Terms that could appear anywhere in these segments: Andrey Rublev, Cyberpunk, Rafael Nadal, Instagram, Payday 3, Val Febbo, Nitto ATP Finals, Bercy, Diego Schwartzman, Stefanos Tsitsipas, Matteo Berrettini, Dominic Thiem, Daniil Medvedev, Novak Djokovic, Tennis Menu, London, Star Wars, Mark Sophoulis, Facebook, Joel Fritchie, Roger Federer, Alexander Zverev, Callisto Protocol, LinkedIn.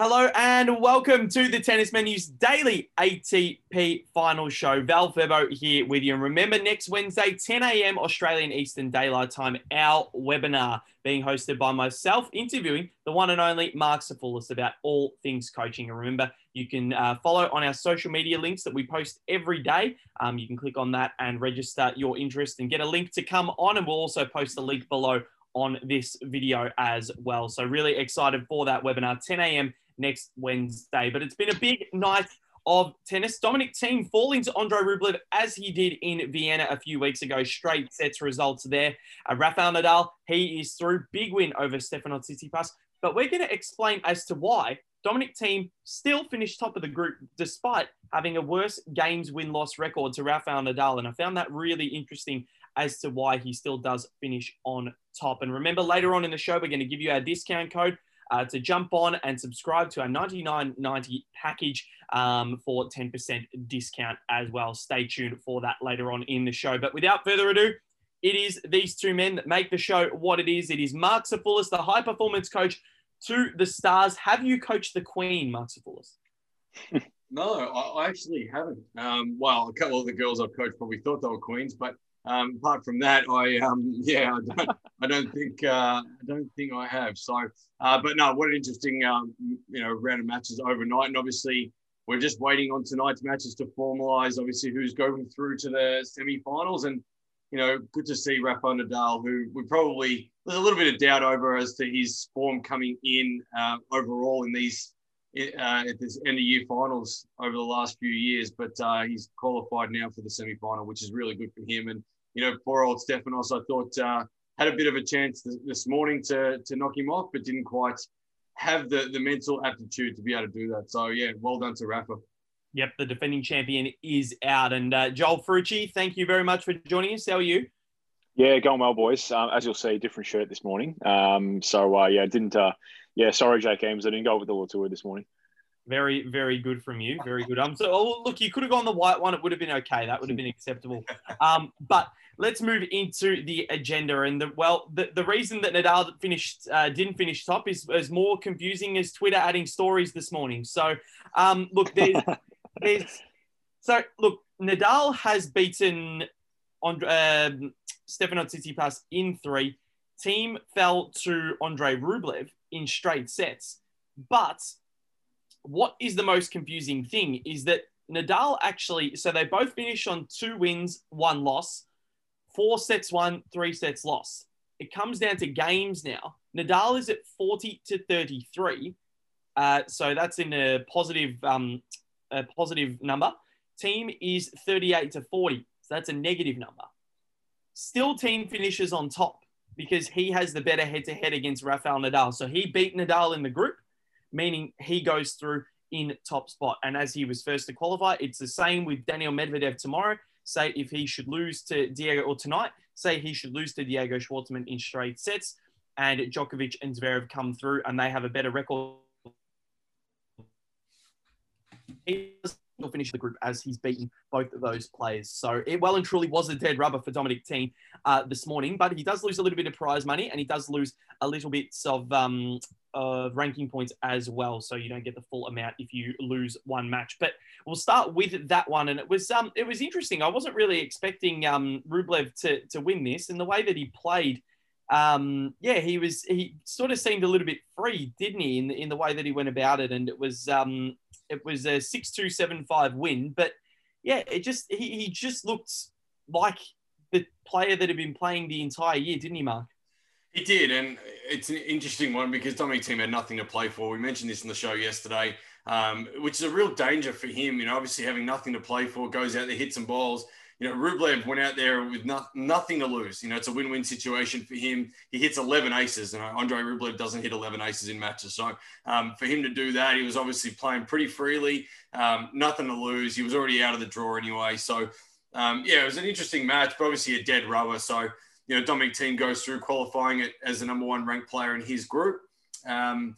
Hello and welcome to the Tennis Menu's daily ATP final show. Val Febbo here with you. And remember, next Wednesday, 10 a.m. Australian Eastern Daylight Time, our webinar being hosted by myself, interviewing the one and only Mark Sophoulis about all things coaching. And remember, you can follow on our social media links that we post every day. You can click on that and register your interest and get a link to come on. And we'll also post the link below on this video as well. So really excited for that webinar, 10 a.m. next Wednesday. But it's been a big night of tennis. Dominic Thiem falling to Andrey Rublev as he did in Vienna a few weeks ago. Straight sets results there. Rafael Nadal, he is through. Big win over Stefanos Tsitsipas. But we're going to explain as to why Dominic Thiem still finished top of the group despite having a worse games win-loss record to Rafael Nadal. And I found that really interesting as to why he still does finish on top. And remember, later on in the show, we're going to give you our discount code to jump on and subscribe to our $99.90 package for 10% discount as well. Stay tuned for that later on in the show. But without further ado, it is these two men that make the show what it is. It is Mark Sophoulis, the high-performance coach to the stars. Have you coached the Queen, Mark Sophoulis? No, I actually haven't. Well, a couple of the girls I've coached probably thought they were queens, but apart from that, I don't think I have. So, but no, what an interesting, round of matches overnight. And obviously we're just waiting on tonight's matches to formalize, obviously, who's going through to the semifinals. And, you know, good to see Rafael Nadal, who we probably, there's a little bit of doubt over as to his form coming in overall in these, at this end of year finals over the last few years, but he's qualified now for the semi-final, which is really good for him. And, you know, poor old Stefanos, I thought had a bit of a chance this morning to knock him off, but didn't quite have the mental aptitude to be able to do that. So, yeah, well done to Rafa. Yep, the defending champion is out. And Joel Fritchie, thank you very much for joining us. How are you? Yeah, going well, boys. As you'll see, different shirt this morning. Sorry, Jake Ames. I didn't go with the World Tour this morning. Very, very good from you. Very good. Look, you could have gone the white one. It would have been okay. That would have been acceptable. But let's move into the agenda. And the reason that Nadal didn't finish top is more confusing as Twitter adding stories this morning. So, look, Nadal has beaten Stefanos Tsitsipas in three. Thiem fell to Andrey Rublev in straight sets. But what is the most confusing thing is that Nadal actually, so they both finished on 2 wins, 1 loss, 4 sets won, 3 sets lost. It comes down to games now. Nadal is at 40-33. So that's in a positive number. Thiem is 38-40. So that's a negative number. Still Thiem finishes on top, because he has the better head-to-head against Rafael Nadal. So he beat Nadal in the group, meaning he goes through in top spot. And as he was first to qualify, it's the same with Daniil Medvedev tomorrow. Say if he should lose to Diego, or tonight, say he should lose to Diego Schwartzman in straight sets, and Djokovic and Zverev come through and they have a better record. He will finish the group as he's beaten both of those players. So it well and truly was a dead rubber for Dominic Thiem this morning, but he does lose a little bit of prize money and he does lose a little bit of ranking points as well. So you don't get the full amount if you lose one match. But we'll start with that one. And it was interesting. I wasn't really expecting Rublev to win this, and the way that he played, he sort of seemed a little bit free, didn't he, in the way that he went about it. And it was a 6-2, 7-5 win, but yeah, he just looked like the player that had been playing the entire year, didn't he, Mark? He did, and it's an interesting one because Dominic Thiem had nothing to play for. We mentioned this in the show yesterday, which is a real danger for him. You know, obviously having nothing to play for, goes out there, hits some balls. You know, Rublev went out there with nothing to lose. You know, it's a win-win situation for him. He hits 11 aces, and Andrey Rublev doesn't hit 11 aces in matches. So for him to do that, he was obviously playing pretty freely, nothing to lose. He was already out of the draw anyway. So, it was an interesting match, but obviously a dead rubber. So, you know, Dominic Thiem goes through qualifying it as the #1 ranked player in his group. I'd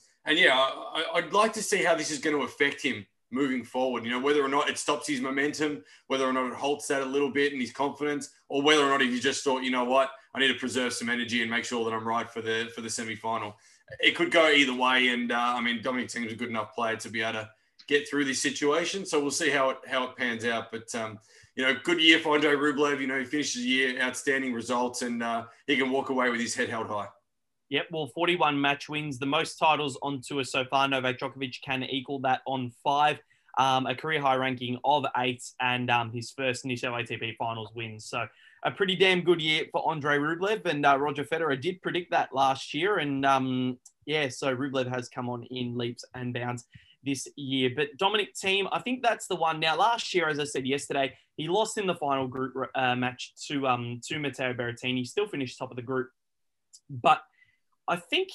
like to see how this is going to affect him moving forward, you know, whether or not it stops his momentum, whether or not it halts that a little bit in his confidence, or whether or not he just thought, you know what, I need to preserve some energy and make sure that I'm right for the semi-final. it could go either way. And I mean, Dominic Thiem is a good enough player to be able to get through this situation. So we'll see how it pans out. But, you know, good year for Andrey Rublev. You know, he finished the year, outstanding results, and he can walk away with his head held high. Yep, well, 41 match wins, the most titles on tour so far. Novak Djokovic can equal that on 5, a career-high ranking of 8, and his first initial ATP Finals win. So a pretty damn good year for Andrey Rublev, and Roger Federer did predict that last year. And, yeah, so Rublev has come on in leaps and bounds this year. But Dominic Thiem, I think that's the one. Now, last year, as I said yesterday, he lost in the final group match to Matteo Berrettini. Still finished top of the group. But I think,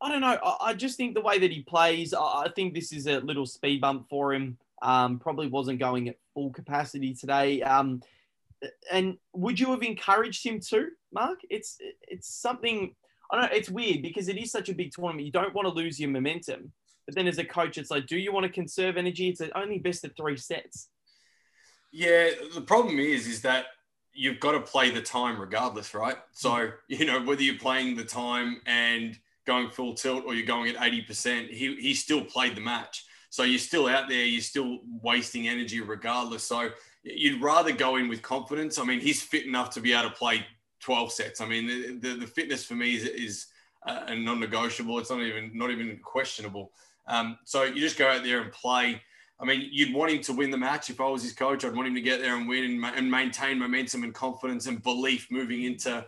I don't know, I just think the way that he plays, I think this is a little speed bump for him. Probably wasn't going at full capacity today. And would you have encouraged him to, Mark? It's something, I don't know, it's weird because it is such a big tournament. You don't want to lose your momentum. But then as a coach, it's like, do you want to conserve energy? It's only best of 3 sets. Yeah, the problem is that you've got to play the time regardless, right? So, you know, whether you're playing the time and going full tilt or you're going at 80%, he still played the match. So you're still out there, you're still wasting energy regardless. So you'd rather go in with confidence. I mean, he's fit enough to be able to play 12 sets. I mean, the fitness for me is a non-negotiable. It's not even questionable. So you just go out there and play. I mean, you'd want him to win the match. If I was his coach, I'd want him to get there and win and maintain momentum and confidence and belief moving into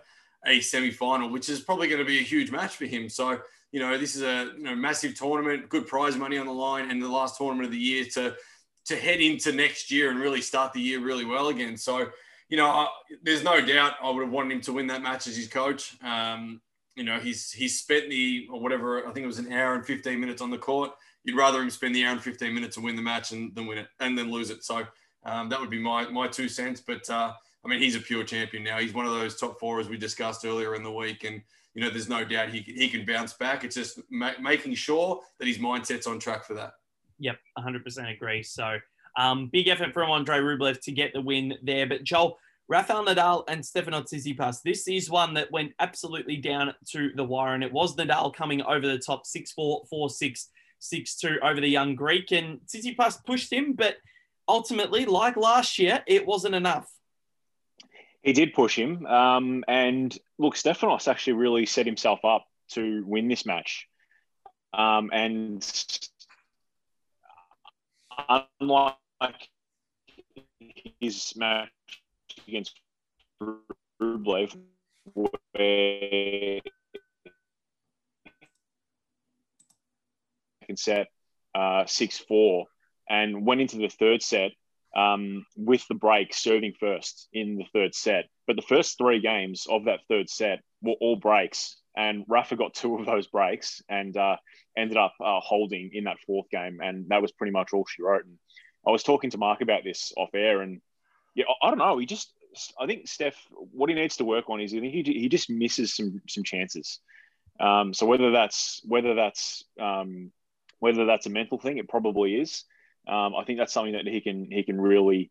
a semi-final, which is probably going to be a huge match for him. So, you know, this is a massive tournament, good prize money on the line, and the last tournament of the year to head into next year and really start the year really well again. So, you know, there's no doubt I would have wanted him to win that match as his coach. You know, he's spent I think it was an hour and 15 minutes on the court. You'd rather him spend the hour and 15 minutes and win the match than win it and then lose it. So that would be my 2 cents. But, I mean, he's a pure champion now. He's one of those top 4, as we discussed earlier in the week. And, you know, there's no doubt he can bounce back. It's just making sure that his mindset's on track for that. Yep, 100% agree. So big effort from Andrey Rublev to get the win there. But, Joel, Rafael Nadal and Stefanos Tsitsipas. This is one that went absolutely down to the wire. And it was Nadal coming over the top 6-4, 4-6. 6-2 over the young Greek, and Tsitsipas pushed him, but ultimately, like last year, it wasn't enough. He did push him, and look, Stefanos actually really set himself up to win this match, and unlike his match against Rublev, where set 6-4 and went into the 3rd set with the break, serving first in the 3rd set. But the first 3 games of that 3rd set were all breaks, and Rafa got 2 of those breaks and ended up holding in that 4th game, and that was pretty much all she wrote. And I was talking to Mark about this off air, and yeah, I don't know, I think Steph, what he needs to work on is he just misses some chances. So whether that's a mental thing, it probably is. I think that's something that he can really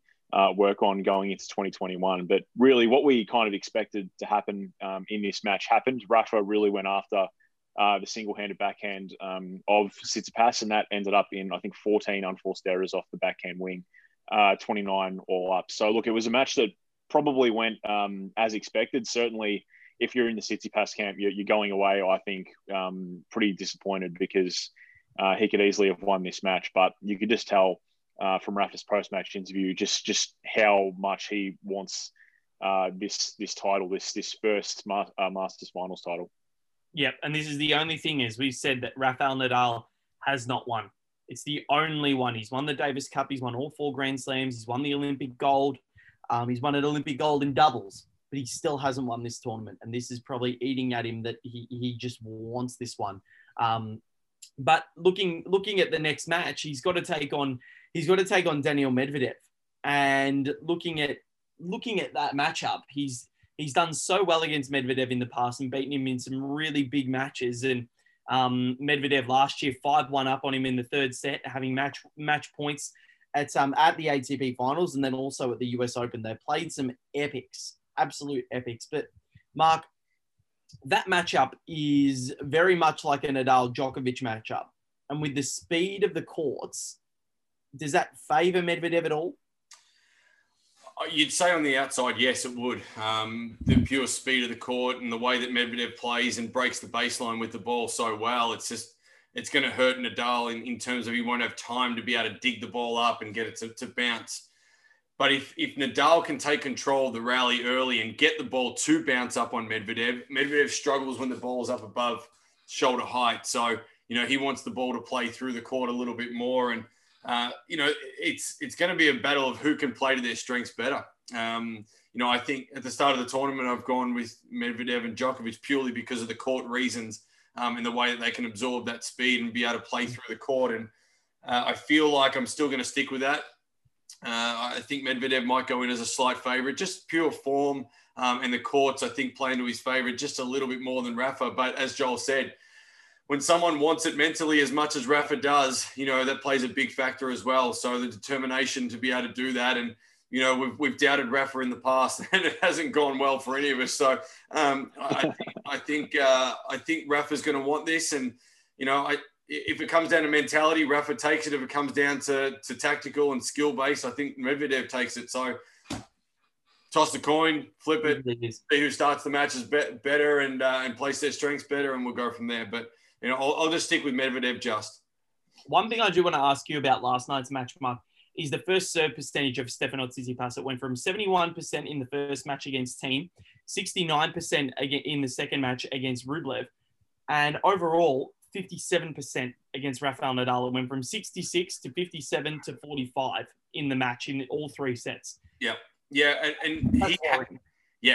work on going into 2021. But really, what we kind of expected to happen in this match happened. Rafa really went after the single-handed backhand of Tsitsipas, and that ended up in, I think, 14 unforced errors off the backhand wing, 29 all up. So, look, it was a match that probably went as expected. Certainly, if you're in the Tsitsipas camp, you're going away, I think, pretty disappointed because he could easily have won this match, but you could just tell from Rafa's post-match interview just how much he wants this title, this first Masters Finals title. Yep, and this is the only thing is we've said that Rafael Nadal has not won. It's the only one. He's won the Davis Cup. He's won all 4 Grand Slams. He's won the Olympic gold. He's won an Olympic gold in doubles, but he still hasn't won this tournament, and this is probably eating at him that he just wants this one. But looking at the next match, he's got to take on Daniil Medvedev, and looking at that matchup, he's done so well against Medvedev in the past and beaten him in some really big matches. And Medvedev last year 5-1 up on him in the 3rd set, having match points at the ATP Finals and then also at the US Open. They played some epics, absolute epics. But Mark, that matchup is very much like a Nadal-Djokovic matchup. And with the speed of the courts, does that favour Medvedev at all? You'd say on the outside, yes, it would. The pure speed of the court and the way that Medvedev plays and breaks the baseline with the ball so well, it's just, it's going to hurt Nadal in terms of he won't have time to be able to dig the ball up and get it to bounce. But if Nadal can take control of the rally early and get the ball to bounce up on Medvedev, Medvedev struggles when the ball is up above shoulder height. So, you know, he wants the ball to play through the court a little bit more. And, you know, it's going to be a battle of who can play to their strengths better. You know, I think at the start of the tournament, I've gone with Medvedev and Djokovic purely because of the court reasons and the way that they can absorb that speed and be able to play through the court. And I feel like I'm still going to stick with that. I think Medvedev might go in as a slight favourite, just pure form and the courts, I think, play into his favour just a little bit more than Rafa. But as Joel said, when someone wants it mentally as much as Rafa does, you know, that plays a big factor as well. So the determination to be able to do that. And, you know, we've doubted Rafa in the past and it hasn't gone well for any of us. So I think Rafa's going to want this. And, you know, if it comes down to mentality, Rafa takes it. If it comes down to tactical and skill base, I think Medvedev takes it. So toss the coin, flip it, see who starts the matches better and place their strengths better, and we'll go from there. But, you know, I'll just stick with Medvedev just. One thing I do want to ask you about last night's match, Mark, is the first serve percentage of Stefanos Tsitsipas. It went from 71% in the first match against Thiem, 69% in the second match against Rublev, and overall 57% against Rafael Nadal. It went from 66 to 57 to 45 in the match in all three sets. Yeah. Yeah. And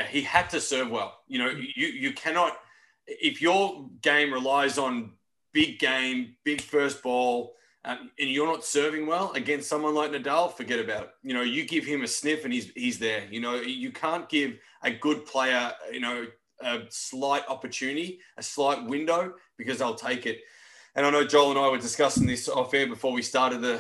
he had to serve well. You know, you cannot, if your game relies on big game, big first ball, and you're not serving well against someone like Nadal, forget about it. You know, you give him a sniff and he's there. You know, you can't give a good player, you know, a slight opportunity, a slight window, because they'll take it. And I know Joel and I were discussing this off air before we started the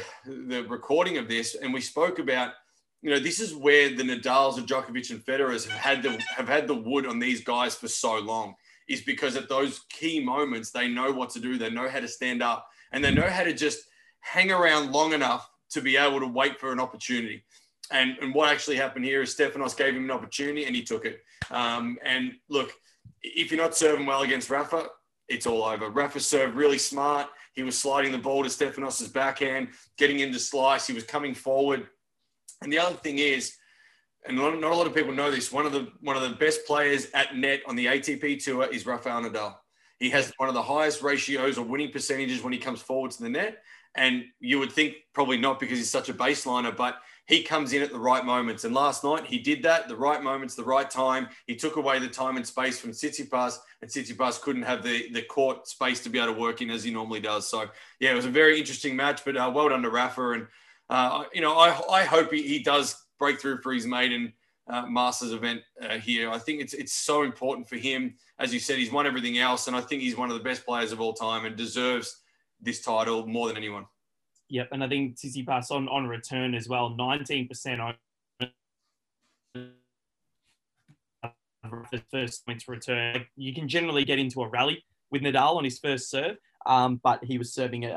recording of this, and we spoke about, you know, this is where the Nadals and Djokovic and Federers have had the wood on these guys for so long, is because at those key moments they know what to do, they know how to stand up, and they know how to just hang around long enough to be able to wait for an opportunity. And what actually happened here is Stefanos gave him an opportunity and he took it. And look, if you're not serving well against Rafa, it's all over. Rafa served really smart. He was sliding the ball to Stefanos' backhand, getting into slice. He was coming forward. And the other thing is, and not a lot of people know this, one of the best players at net on the ATP tour is Rafael Nadal. He has one of the highest ratios or winning percentages when he comes forward to the net. And you would think probably not because he's such a baseliner, but he comes in at the right moments. And last night he did that, the right moments, the right time. He took away the time and space from Tsitsipas, and Tsitsipas couldn't have the court space to be able to work in as he normally does. So, yeah, it was a very interesting match, but well done to Rafa. And, you know, I hope he does break through for his maiden Masters event here. I think it's so important for him. As you said, he's won everything else, and I think he's one of the best players of all time and deserves this title more than anyone. Yep, and I think Tsitsipas on return as well, 19% on his first points return. You can generally get into a rally with Nadal on his first serve, but he was serving it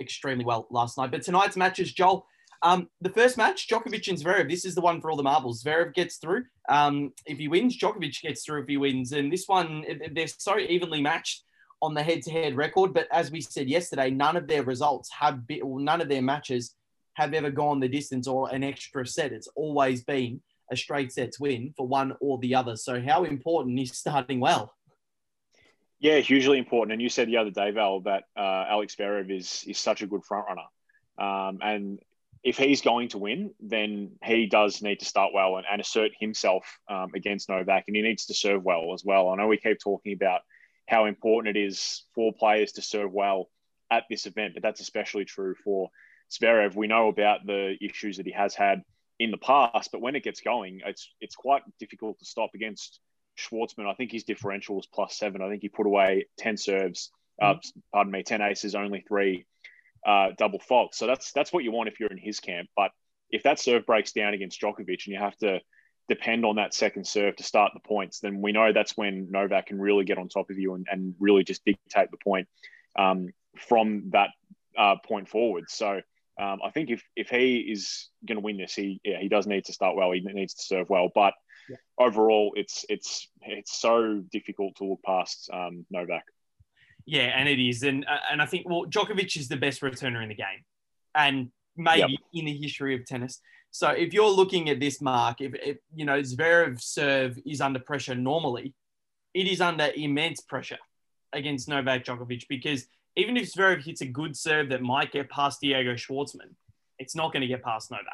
extremely well last night. But tonight's matches, Joel, the first match, Djokovic and Zverev, this is the one for all the marbles. Zverev gets through if he wins, Djokovic gets through if he wins. And this one, they're so evenly matched on the head-to-head record. But as we said yesterday, none of their matches have ever gone the distance or an extra set. It's always been a straight sets win for one or the other. So how important is starting well? Yeah, hugely important. And you said the other day, Val, that Alex Zverev is such a good front runner. And if he's going to win, then he does need to start well and assert himself against Novak. And he needs to serve well as well. I know we keep talking about how important it is for players to serve well at this event, but that's especially true for Zverev. We know about the issues that he has had in the past, but when it gets going, it's quite difficult to stop. Against Schwartzman, I think his differential was +7. I think he put away 10 serves, 10 aces, only 3 double faults. So that's what you want if you're in his camp. But if that serve breaks down against Djokovic and you have to depend on that second serve to start the points, then we know that's when Novak can really get on top of you and really just dictate the point from that point forward. So I think if he is going to win this, he does need to start well. He needs to serve well. But yeah, overall, it's so difficult to look past Novak. Yeah, and it is. And I think, well, Djokovic is the best returner in the game and maybe in the history of tennis. So if you're looking at this, Mark, if you know, Zverev's serve is under pressure normally, it is under immense pressure against Novak Djokovic, because even if Zverev hits a good serve that might get past Diego Schwartzman, it's not going to get past Novak.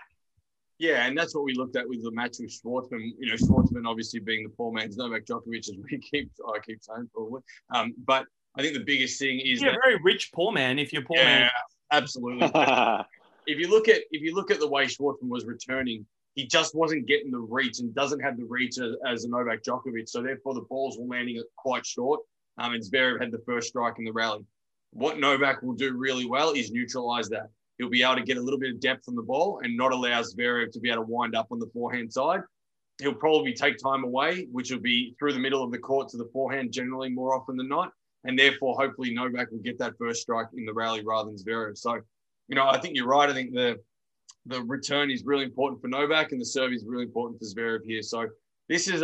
Yeah, and that's what we looked at with the match with Schwartzman. You know, Schwartzman obviously being the poor man's Novak Djokovic, as we keep saying probably. But I think the biggest thing is that, very rich poor man. If you're poor man, absolutely. if you look at the way Schwartzman was returning, he just wasn't getting the reach and doesn't have the reach as a Novak Djokovic. So therefore, the balls were landing quite short. And Zverev had the first strike in the rally. What Novak will do really well is neutralize that. He'll be able to get a little bit of depth on the ball and not allow Zverev to be able to wind up on the forehand side. He'll probably take time away, which will be through the middle of the court to the forehand generally more often than not. And therefore, hopefully, Novak will get that first strike in the rally rather than Zverev. So, you know, I think you're right. I think the return is really important for Novak and the serve is really important for Zverev here. So this is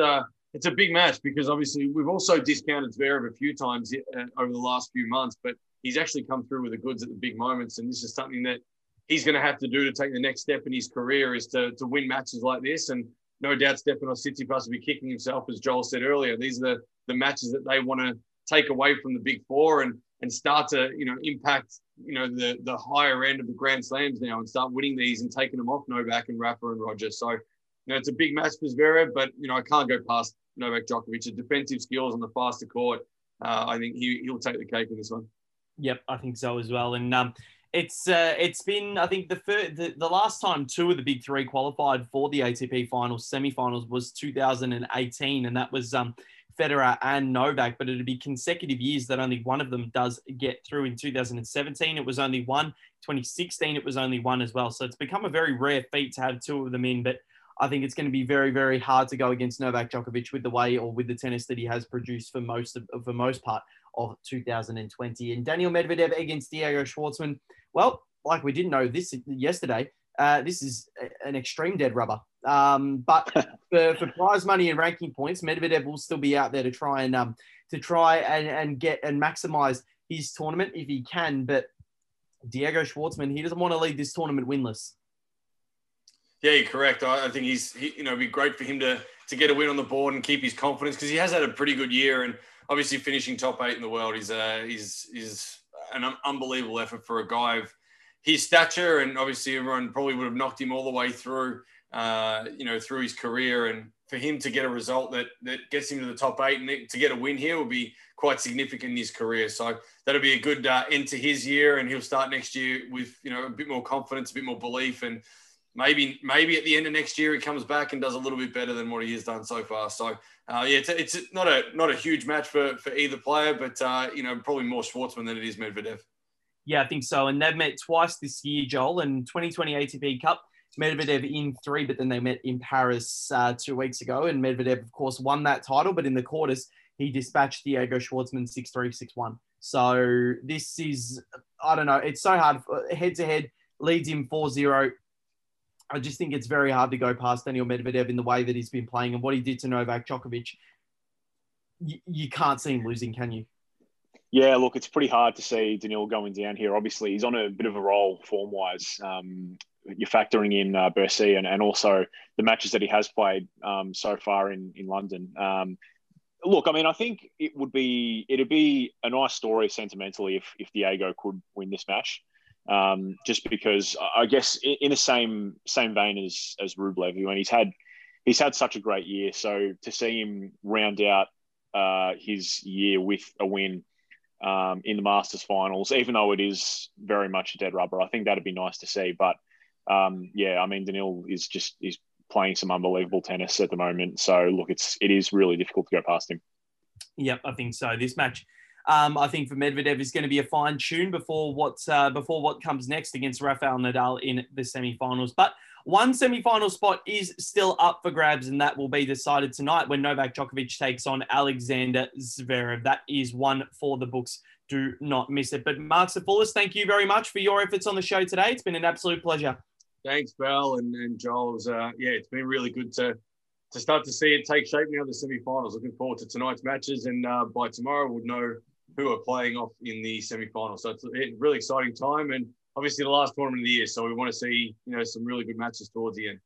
it's a big match, because obviously we've also discounted Zverev a few times over the last few months, but he's actually come through with the goods at the big moments. And this is something that he's going to have to do to take the next step in his career, is to win matches like this. And no doubt Stefanos Tsitsipas will be kicking himself, as Joel said earlier. These are the matches that they want to take away from the big four and start to, you know, impact, you know, the higher end of the Grand Slams now and start winning these and taking them off Novak and Rafa and Roger. So, you know, it's a big match for Zverev, but, you know, I can't go past Novak Djokovic. His defensive skills on the faster court, I think he'll take the cake in this one. Yep, I think so as well. And it's been, I think, the last time two of the big three qualified for the ATP Finals semifinals was 2018, and that was Federer and Novak. But it'd be consecutive years that only one of them does get through. In 2017, it was only one. 2016, it was only one as well. So it's become a very rare feat to have two of them in. But I think it's going to be very, very hard to go against Novak Djokovic with the way, or with the tennis that he has produced for most part of 2020. And Daniil Medvedev against Diego Schwartzman. Well, like we didn't know this yesterday, this is an extreme dead rubber. But for prize money and ranking points, Medvedev will still be out there to try and get and maximize his tournament if he can. But Diego Schwartzman, he doesn't want to leave this tournament winless. Yeah, you're correct. I think it'd be great for him to get a win on the board and keep his confidence, because he has had a pretty good year, and obviously finishing top 8 in the world is an unbelievable effort for a guy of his stature, and obviously everyone probably would have knocked him all the way through, through his career, and for him to get a result that gets him to the top 8 and to get a win here will be quite significant in his career. So that'll be a good end to his year, and he'll start next year with, you know, a bit more confidence, a bit more belief, and maybe at the end of next year he comes back and does a little bit better than what he has done so far. So it's not a huge match for either player, but probably more Schwartzman than it is Medvedev. Yeah, I think so. And they've met twice this year, Joel. And 2020 ATP Cup, Medvedev in 3, but then they met in Paris 2 weeks ago, and Medvedev, of course, won that title. But in the quarters, he dispatched Diego Schwartzman 6-3, 6-1. So this is, I don't know, it's so hard. Head to head, leads him 4-0. I just think it's very hard to go past Daniil Medvedev in the way that he's been playing and what he did to Novak Djokovic. You can't see him losing, can you? Yeah, look, it's pretty hard to see Daniil going down here. Obviously, he's on a bit of a roll form-wise. You're factoring in Bercy and also the matches that he has played so far in London. Look, I mean, I think it'd be a nice story sentimentally if Diego could win this match. Just because I guess in the same vein as Rublev, and he's had such a great year. So to see him round out his year with a win in the Masters finals, even though it is very much a dead rubber, I think that'd be nice to see. But I mean, Daniil is he's playing some unbelievable tennis at the moment. So look, it is really difficult to go past him. Yep, I think so. This match I think for Medvedev is going to be a fine tune before what comes next against Rafael Nadal in the semifinals. But one semifinal spot is still up for grabs, and that will be decided tonight when Novak Djokovic takes on Alexander Zverev. That is one for the books. Do not miss it. But Mark Sophoulis, thank you very much for your efforts on the show today. It's been an absolute pleasure. Thanks, Val and Joel. It's been really good to start to see it take shape now, the semi-finals. Looking forward to tonight's matches, and by tomorrow we'll know who are playing off in the semi-finals. So it's a really exciting time, and obviously the last tournament of the year, so we want to see, some really good matches towards the end.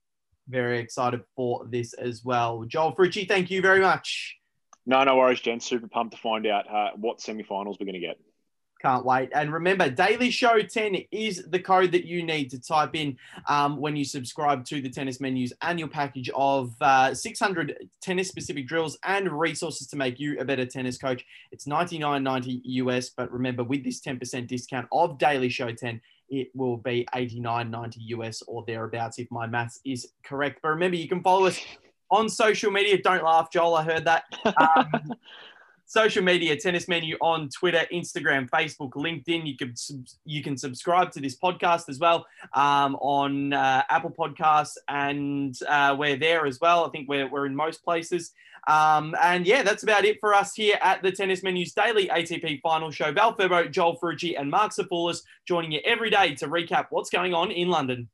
Very excited for this as well. Joel Fritchie, thank you very much. No worries, gents. Super pumped to find out what semi-finals we're going to get. Can't wait. And remember, Daily Show 10 is the code that you need to type in when you subscribe to the Tennis Menu's annual package of 600 tennis-specific drills and resources to make you a better tennis coach. It's $99.90 US, but remember, with this 10% discount of Daily Show 10, it will be $89.90 US or thereabouts if my maths is correct. But remember, you can follow us on social media. Don't laugh, Joel. I heard that. Social media, Tennis Menu on Twitter, Instagram, Facebook, LinkedIn. You can subscribe to this podcast as well on Apple Podcasts, and we're there as well. I think we're in most places. That's about it for us here at the Tennis Menu's Daily ATP Final Show. Val Febbo, Joel Fritchie and Mark Sophoulis joining you every day to recap what's going on in London.